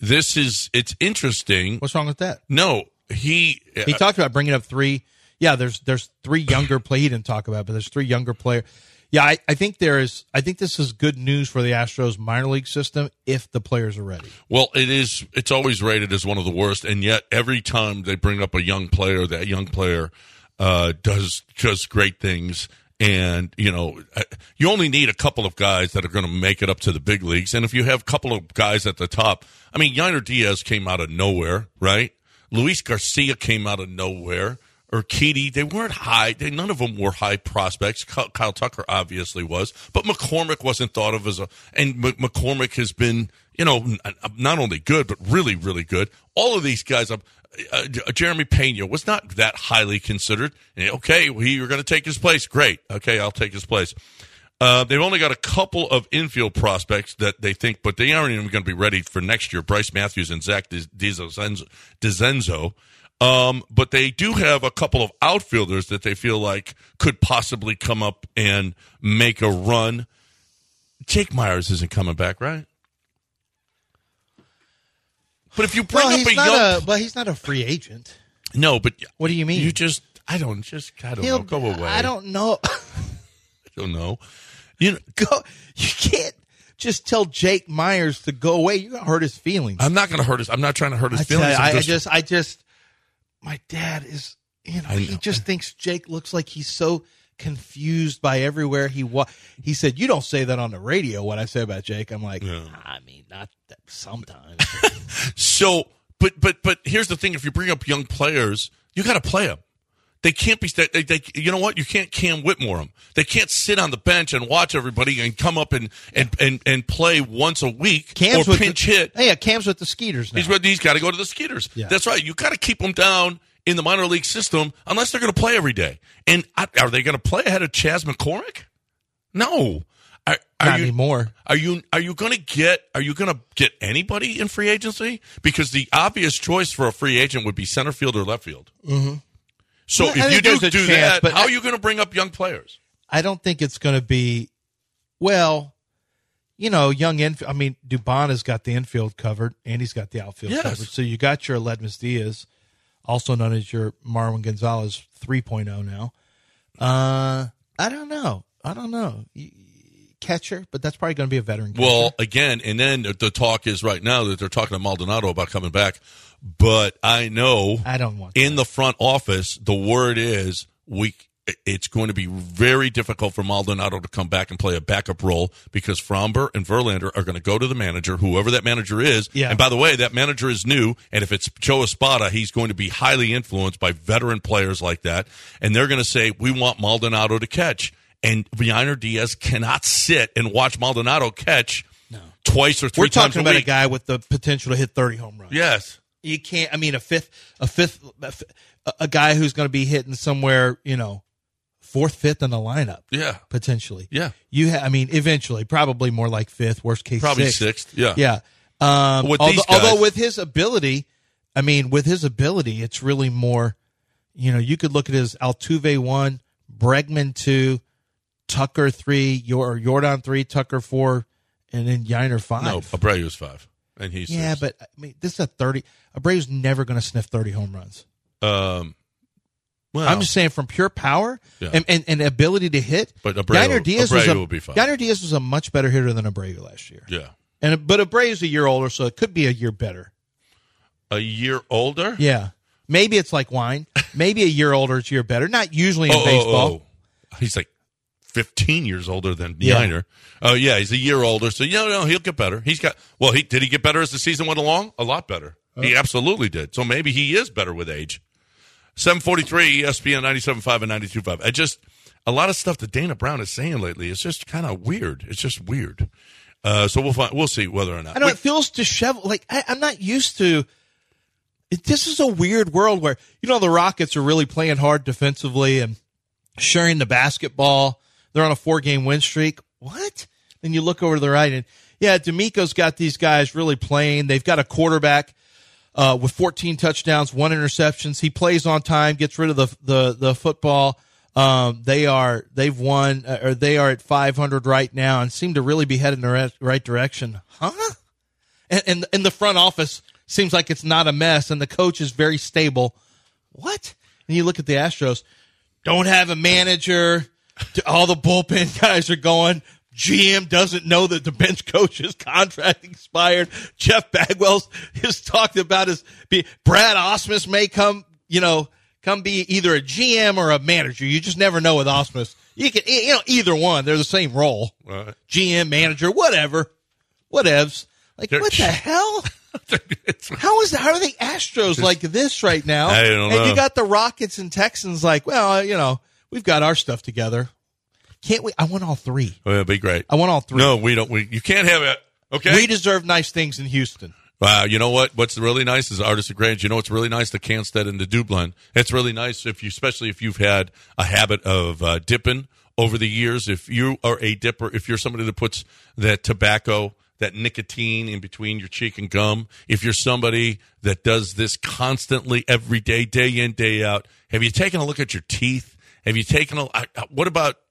This is, it's interesting. What's wrong with that? No, he talked about bringing up three. Yeah, there's three younger players. He didn't talk about it, but there's three younger players. Yeah, I think there is. I think this is good news for the Astros minor league system if the players are ready. Well, it is. It's always rated as one of the worst, and yet every time they bring up a young player, that young player does just great things. And, you know, you only need a couple of guys that are going to make it up to the big leagues. And if you have a couple of guys at the top, I mean, Yainer Diaz came out of nowhere, right? Luis Garcia came out of nowhere. Urquidy, they weren't high. None of them were high prospects. Kyle Tucker obviously was. But McCormick wasn't thought of as a – and McCormick has been, you know, not only good, but really, really good. All of these guys – Jeremy Pena was not that highly considered. Okay, well, you're going to take his place. Great. Okay, I'll take his place. They've only got a couple of infield prospects that they think, but they aren't even going to be ready for next year. Bryce Matthews and Zach DiCenzo. But they do have a couple of outfielders that they feel like could possibly come up and make a run. Jake Myers isn't coming back, right? But if you bring up a young, but he's not a free agent. No, but what do you mean? You just, I don't know. Go away. I don't know. I don't know. You know, you can't just tell Jake Myers to go away. You're gonna hurt his feelings. I'm not trying to hurt his feelings. I just, my dad is, you know, he just thinks Jake looks like he's so confused by everywhere he was. He said, "You don't say that on the radio." What I say about Jake, I'm like, yeah. I mean, not that sometimes. So, but here's the thing: if you bring up young players, you got to play them. They can't be. They you know what? You can't Cam Whitmore them. They can't sit on the bench and watch everybody and come up and play once a week Cam's or pinch hit. Yeah, Cam's with the Skeeters now. He's got to go to the Skeeters. Yeah. That's right. You got to keep them down in the minor league system, unless they're going to play every day. And are they going to play ahead of Chas McCormick? No, not anymore. Are you going to get anybody in free agency? Because the obvious choice for a free agent would be center field or left field. Mm-hmm. So well, if you do chance, that, how are you going to bring up young players? I don't think it's going to be. Well, you know, I mean, Dubon has got the infield covered, and he's got the outfield covered. So you got your Aledmus Diaz, also known as your Marwin Gonzalez 3.0 now. I don't know. Catcher, but that's probably going to be a veteran catcher. Well, again, and then the talk is right now that they're talking to Maldonado about coming back. But I know I don't want in that. The front office, the word is it's going to be very difficult for Maldonado to come back and play a backup role because Fromber and Verlander are going to go to the manager, whoever that manager is. Yeah. And by the way, that manager is new. And if it's Joe Espada, he's going to be highly influenced by veteran players like that. And they're going to say, we want Maldonado to catch. And Yainer Diaz cannot sit and watch Maldonado catch twice or three times a week. We're talking about a guy with the potential to hit 30 home runs. Yes. You can't, I mean, a guy who's going to be hitting somewhere, you know, fourth, fifth in the lineup. Yeah. Potentially. Yeah. Eventually, probably more like fifth, worst case probably sixth. Yeah. Although with his ability, it's really more, you know, you could look at his Altuve 1, Bregman 2, Tucker 3, Yordan 3, Tucker 4, and then Yainer 5. No, Abreu's 5. And he's six. But I mean, this is Abreu's never going to sniff 30 home runs. Well, I'm just saying from pure power and ability to hit. But Abreu will be fine. Yainer Diaz was a much better hitter than Abreu last year. Yeah. But Abreu's a year older, so it could be a year better. A year older? Yeah. Maybe it's like wine. Maybe a year older is a year better. Not usually in baseball. Oh. He's like 15 years older than Yainer. Oh, yeah, he's a year older. So, he'll get better. Did he get better as the season went along? A lot better. Oh. He absolutely did. So maybe he is better with age. 743 ESPN 97.5 and 92.5. I just, a lot of stuff that Dana Brown is saying lately is just kind of weird. It's just weird. So we'll see whether or not. It feels disheveled. Like, I'm not used to. This is a weird world where, you know, the Rockets are really playing hard defensively and sharing the basketball. They're on a 4-game win streak. What? Then you look over to the right and, DeMeco's got these guys really playing. They've got a quarterback with 14 touchdowns, 1 interception. He plays on time, gets rid of the football. They are at 500 right now and seem to really be headed in the right direction. Huh? And the front office seems like it's not a mess, and the coach is very stable. What? And you look at the Astros, don't have a manager. All the bullpen guys are going. GM doesn't know that the bench coach's contract expired. Jeff Bagwell is talked about as Brad Ausmus may come be either a GM or a manager. You just never know with Ausmus. You can, either one. They're the same role. Right. GM, manager, whatever. Whatevs. Like, what the hell? How are the Astros just like this right now? I don't know. And you got the Rockets and Texans like, well, we've got our stuff together. Can't we? I want all three. Oh, that'd be great. I want all three. No, we don't. You can't have it. Okay. We deserve nice things in Houston. Wow, you know what? What's really nice is Artists of Grange. You know what's really nice? The Canstead and the Dublin. It's really nice especially if you've had a habit of dipping over the years. If you are a dipper, if you're somebody that puts that tobacco, that nicotine in between your cheek and gum, if you're somebody that does this constantly every day, day in, day out, have you taken a look at your teeth? Have you taken a – what about –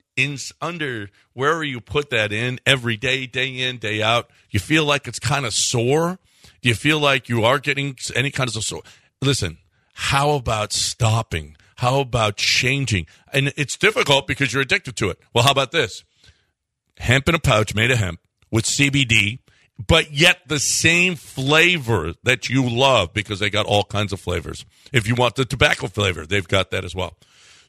under wherever you put that in every day, day in, day out? You feel like it's kind of sore? Do you feel like you are getting any kind of sore? Listen, how about stopping? How about changing? And it's difficult because you're addicted to it. Well, how about this? Hemp in a pouch made of hemp with CBD, but yet the same flavor that you love, because they got all kinds of flavors. If you want the tobacco flavor, they've got that as well.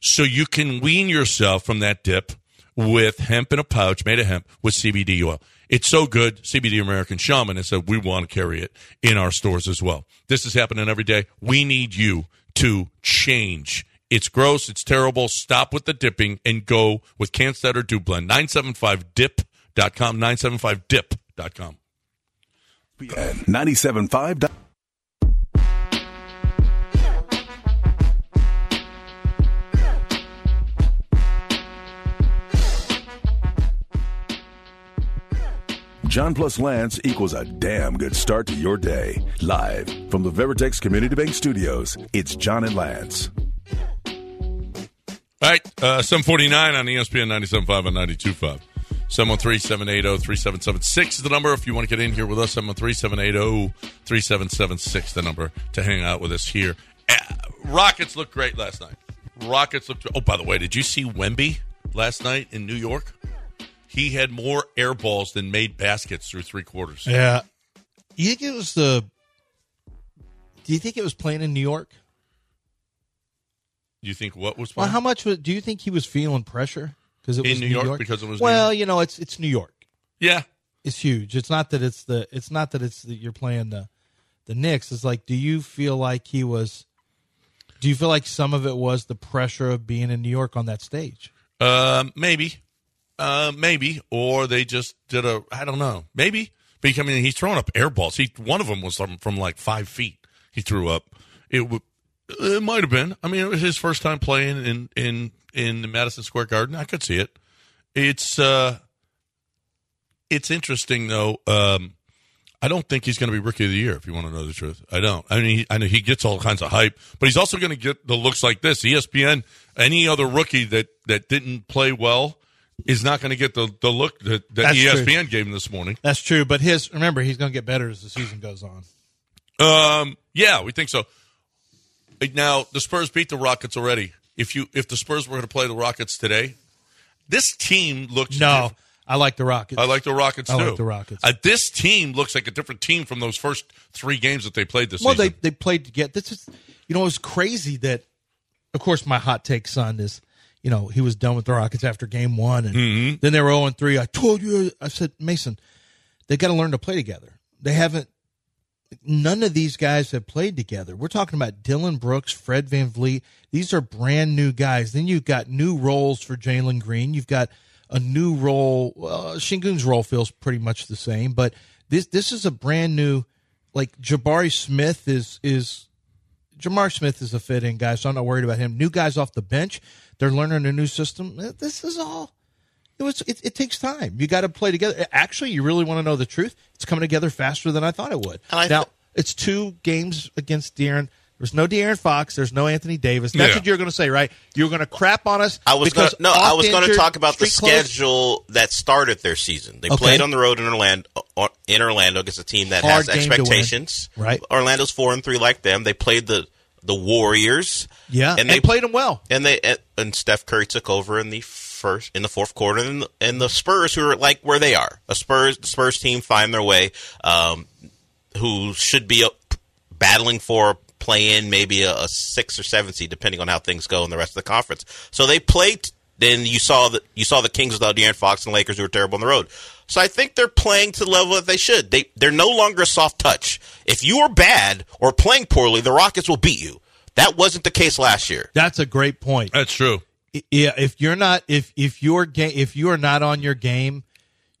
So you can wean yourself from that dip with hemp in a pouch made of hemp with CBD oil. It's so good. CBD American Shaman has said we want to carry it in our stores as well. This is happening every day. We need you to change. It's gross. It's terrible. Stop with the dipping and go with Canstead or Dublin. 975dip.com. 975dip.com. 975. John plus Lance equals a damn good start to your day. Live from the Veritex Community Bank Studios, it's John and Lance. All right, 749 on ESPN 97.5 and 92.5. 713-780-3776 is the number. If you want to get in here with us, 713-780-3776, the number to hang out with us here. Rockets looked great last night. Oh, by the way, did you see Wemby last night in New York? He had more air balls than made baskets through three quarters. Yeah. Do you think it was playing in New York? Do you think what was playing? Well, how much do you think he was feeling pressure? Because it was in New York? Because it was New York? It's New York. Yeah. It's huge. It's not that you're playing the Knicks. It's like, do you feel like some of it was the pressure of being in New York on that stage? Maybe, or they just did I don't know. Maybe. Because, he's throwing up air balls. One of them was from like 5 feet he threw up. It might have been. It was his first time playing in the Madison Square Garden. I could see it. It's interesting, though. I don't think he's going to be Rookie of the Year, if you want to know the truth. I don't. I know he gets all kinds of hype, but he's also going to get the looks like this. ESPN, any other rookie that didn't play well, is not going to get the look that ESPN gave him this morning. That's true, but remember, he's going to get better as the season goes on. Yeah, we think so. Now, the Spurs beat the Rockets already. If the Spurs were going to play the Rockets today, this team looks different. I like the Rockets. I like the Rockets, too. I like the Rockets. This team looks like a different team from those first three games that they played this season. Well, they played together. It was crazy that, of course, my hot take son is, he was done with the Rockets after game one, and then they were 0-3. I told you, I said, Mason, they've got to learn to play together. None of these guys have played together. We're talking about Dillon Brooks, Fred Van Vleet. These are brand new guys. Then you've got new roles for Jalen Green. You've got a new role. Sengun's role feels pretty much the same, but this is a brand new, like Jamar Smith is a fit-in guy, so I'm not worried about him. New guys off the bench, they're learning a new system. This is all. It takes time. You got to play together. Actually, you really want to know the truth. It's coming together faster than I thought it would. Now, it's two games against De'Aaron. There's no De'Aaron Fox. There's no Anthony Davis. That's what you're going to say, right? You're going to crap on us. I was going to talk about the schedule that started their season. They played on the road in Orlando against a team that has expectations. Right. Orlando's 4-3 like them. They played the Warriors. Yeah, and they played them well. And Steph Curry took over in the fourth quarter, and the Spurs, who are like where they are, the Spurs team find their way, who should be battling for play in maybe a 6 or 7 seed, depending on how things go in the rest of the conference. So they played. Then you saw the Kings without De'Aaron Fox and Lakers, who were terrible on the road. So I think they're playing to the level that they should. They're no longer a soft touch. If you are bad or playing poorly, the Rockets will beat you. That wasn't the case last year. That's a great point. That's true. Yeah, if you are not on your game,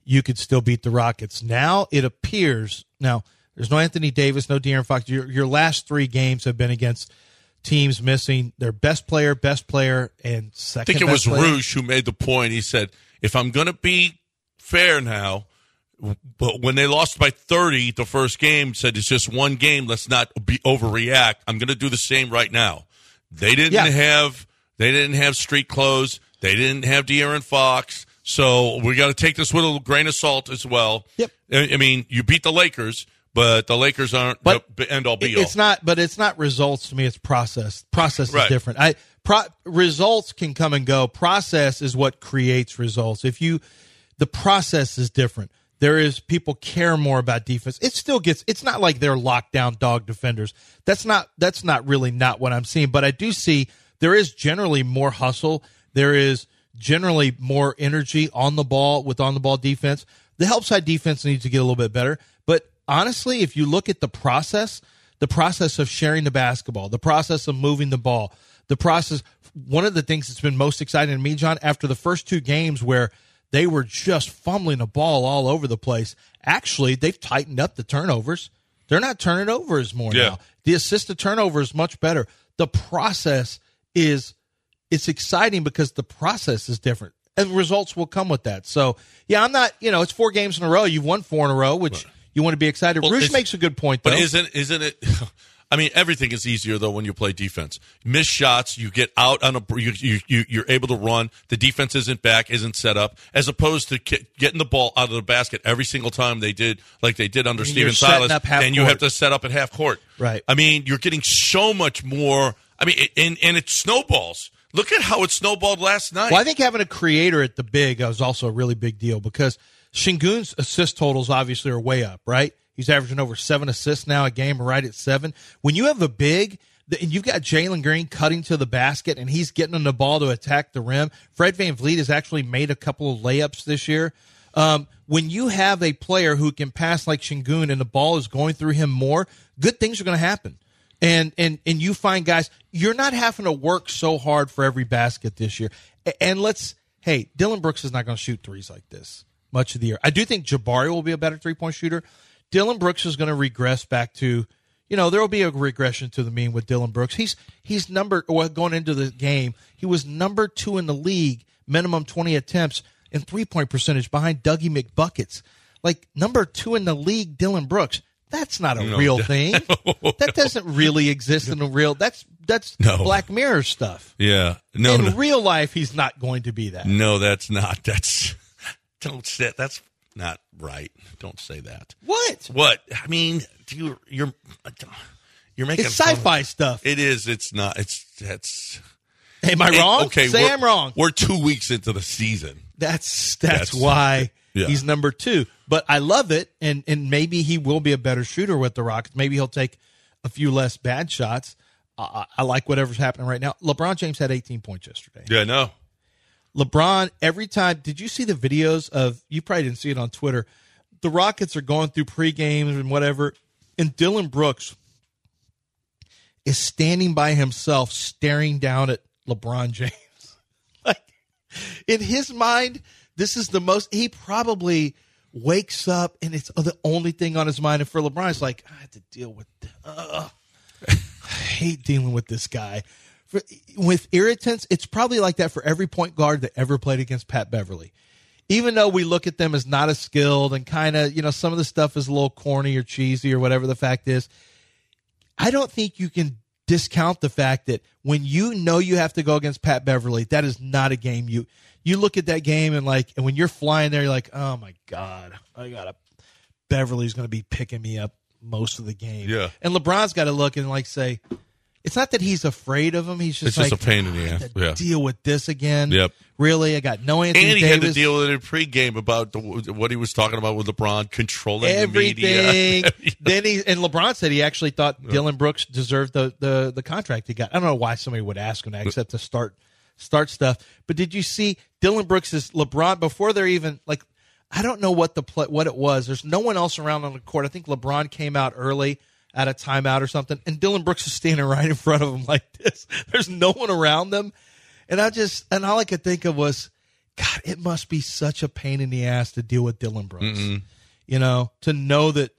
you could still beat the Rockets. Now it appears. Now there's no Anthony Davis, no De'Aaron Fox. Your last 3 games have been against teams missing their best player, and second. I think it was Rouge who made the point. He said, "If I'm going to be fair now, but when they lost by 30 the first game, said it's just one game. Let's not overreact. I'm going to do the same right now." They didn't have. They didn't have street clothes. They didn't have De'Aaron Fox. So we got to take this with a grain of salt as well. Yep. I mean, you beat the Lakers, but the Lakers aren't the end all be all. It's not results to me. It's process. Process is different. Results can come and go. Process is what creates results. The process is different. People care more about defense. It's not like they're lockdown dog defenders. That's not really not what I'm seeing. But I do see. There is generally more hustle. There is generally more energy on the ball with on-the-ball defense. The help side defense needs to get a little bit better. But honestly, if you look at the process of sharing the basketball, the process of moving the ball, one of the things that's been most exciting to me, John, after the first 2 games where they were just fumbling a ball all over the place, actually, they've tightened up the turnovers. They're not turning over as more now. The assist to turnover is much better. The process it's exciting because the process is different and results will come with that. So I'm not, it's 4 games in a row. You've won 4 in a row, which you want to be excited. Well, Roosh makes a good point though. But isn't it, I mean, everything is easier though when you play defense. Miss shots, you get out on you're able to run. The defense isn't set up, as opposed to getting the ball out of the basket every single time they did under Stephen Silas. And you have to set up at half court. Right. I mean, you're getting so much more. I mean, and it snowballs. Look at how it snowballed last night. Well, I think having a creator at the big was also a really big deal because Sengun's assist totals obviously are way up, right? He's averaging over 7 assists now a game, right at 7. When you have a big, and you've got Jalen Green cutting to the basket, and he's getting on the ball to attack the rim. Fred Van Vleet has actually made a couple of layups this year. When you have a player who can pass like Sengun and the ball is going through him more, good things are going to happen. And you find guys, you're not having to work so hard for every basket this year. And Dillon Brooks is not going to shoot threes like this much of the year. I do think Jabari will be a better three-point shooter. Dillon Brooks is going to regress back to, there will be a regression to the mean with Dillon Brooks. Going into the game, he was number 2 in the league, minimum 20 attempts and three-point percentage behind Dougie McBuckets. Like, number 2 in the league, Dillon Brooks. That's not a real thing. That doesn't really exist in the real. That's Black Mirror stuff. Yeah. No. In real life, he's not going to be that. No, that's not. That's not right. Don't say that. What? I mean, you're making it's sci-fi stuff. It is. It's not. Am I wrong? Okay, say I'm wrong. We're 2 weeks into the season. That's why. Yeah. He's number 2, but I love it, and maybe he will be a better shooter with the Rockets. Maybe he'll take a few less bad shots. I like whatever's happening right now. LeBron James had 18 points yesterday. Yeah, I know. LeBron, every time, did you see the videos of, you probably didn't see it on Twitter, the Rockets are going through pre-games and whatever, and Dillon Brooks is standing by himself staring down at LeBron James. Like, in his mind, this is the most, he probably wakes up and it's the only thing on his mind. And for LeBron, it's like, I have to deal with, I hate dealing with this guy. With irritants, it's probably like that for every point guard that ever played against Pat Beverly. Even though we look at them as not as skilled and kind of, some of the stuff is a little corny or cheesy or whatever the fact is, I don't think you can discount the fact that when you know you have to go against Pat Beverly, that is not a game you look at that game and like, and when you're flying there, you're like, oh my God, Beverly's going to be picking me up most of the game. Yeah. And LeBron's got to look and like say, it's not that he's afraid of him. He's just like, just a pain in the ass. Yeah. Deal with this again. Yep. Really, I got no Anthony Davis. And he had to deal with it in pregame about what he was talking about with LeBron controlling everything. The media. Then and LeBron said he actually thought Dillon Brooks deserved the contract he got. I don't know why somebody would ask him that except to start stuff. But did you see Dillon Brooks is LeBron before they're even like? I don't know what it was. There's no one else around on the court. I think LeBron came out early at a timeout or something, and Dillon Brooks is standing right in front of him like this. There's no one around them. And all I could think of was, God, it must be such a pain in the ass to deal with Dillon Brooks. Mm-mm. You know, to know that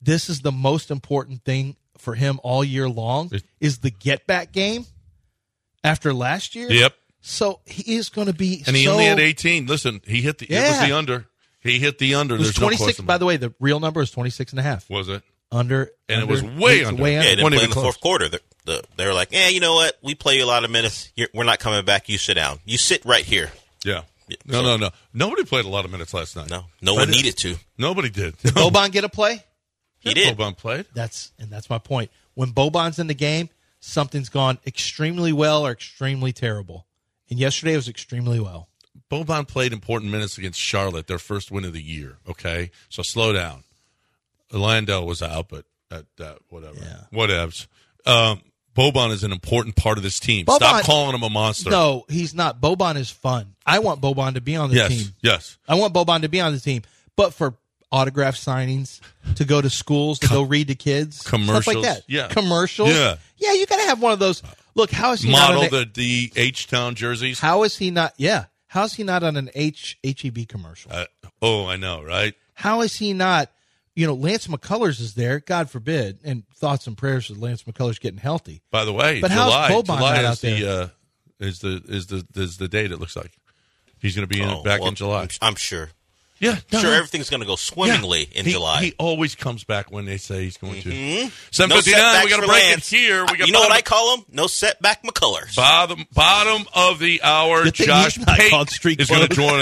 this is the most important thing for him all year long is the get-back game after last year. Yep. So he is going to be And he only had 18. Listen, he hit the it was the under. He hit the under. It was 26. By the way, the real number is 26.5. Was it? Under. And it was way under. Way under. Yeah, they didn't play in the fourth quarter. They were like, you know what? We play you a lot of minutes. We're not coming back. You sit down. You sit right here. Yeah. No. Nobody played a lot of minutes last night. No one needed to. Nobody did. Did Boban get a play? He did. Boban played. That's my point. When Boban's in the game, something's gone extremely well or extremely terrible. And yesterday it was extremely well. Boban played important minutes against Charlotte, their first win of the year, okay? So slow down. Orlando was out, but whatever. Yeah. Whatevs. Boban is an important part of this team. Stop calling him a monster. No, he's not. Boban is fun. I want Boban to be on the team. Yes. I want Boban to be on the team. But for autograph signings, to go to schools, to go read to kids. Commercials. Stuff like that. Yeah. Commercials. Yeah. Yeah, you got to have one of those. Look, how is he not on the H-Town jerseys? How is he not? Yeah. How is he not on an H-E-B commercial? I know, right? How is he not? You know, Lance McCullers is there, God forbid, and thoughts and prayers of Lance McCullers getting healthy. By the way, but July is out there? Is the date it looks like. He's going to be in July. I'm sure. Yeah. I'm sure everything's going to go swimmingly in July. He always comes back when they say he's going to. 7:59, we got to break it here. You know what I call him? No setback McCullers. Bottom of the hour, Josh Pate is going to join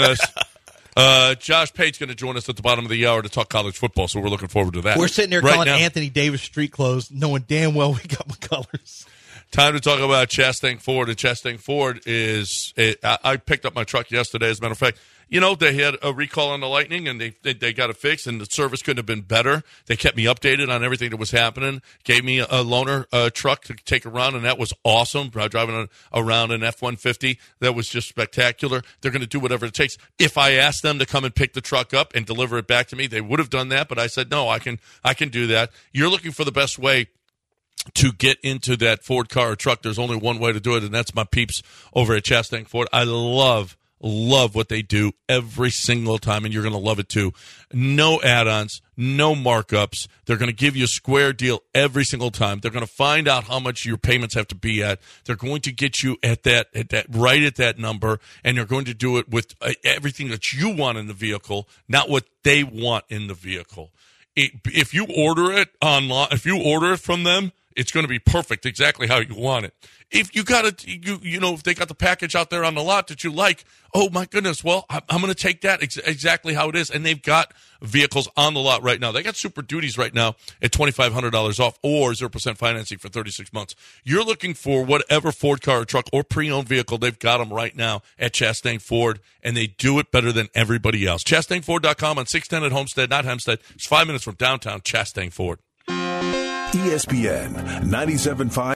us. Josh Pate's going to join us at the bottom of the hour to talk college football, so we're looking forward to that. We're sitting here calling Anthony Davis street clothes, knowing damn well we got McCullers. Time to talk about Chastain Ford, and Chastain Ford is I picked up my truck yesterday, as a matter of fact. You know, they had a recall on the Lightning, and they got it fixed, and the service couldn't have been better. They kept me updated on everything that was happening, gave me a loaner truck to take around, and that was awesome. Driving around an F-150, that was just spectacular. They're going to do whatever it takes. If I asked them to come and pick the truck up and deliver it back to me, they would have done that, but I said, no, I can do that. You're looking for the best way to get into that Ford car or truck. There's only one way to do it, and that's my peeps over at Chastain Ford. I love what they do every single time, and you're going to love it too. No add-ons, no markups. They're going to give you a square deal every single time. They're going to find out how much your payments have to be at. They're going to get you at that number, and they're going to do it with everything that you want in the vehicle, not what they want in the vehicle. If you order it online, if you order it from them, it's going to be perfect, exactly how you want it. If you got it, if they got the package out there on the lot that you like, oh my goodness, well, I'm going to take that exactly how it is. And they've got vehicles on the lot right now. They got Super Duties right now at $2,500 off or 0% financing for 36 months. You're looking for whatever Ford car or truck or pre-owned vehicle, they've got them right now at Chastain Ford, and they do it better than everybody else. ChastainFord.com on 610 at Homestead, not Hempstead. It's 5 minutes from downtown Chastain Ford. ESPN 97.5.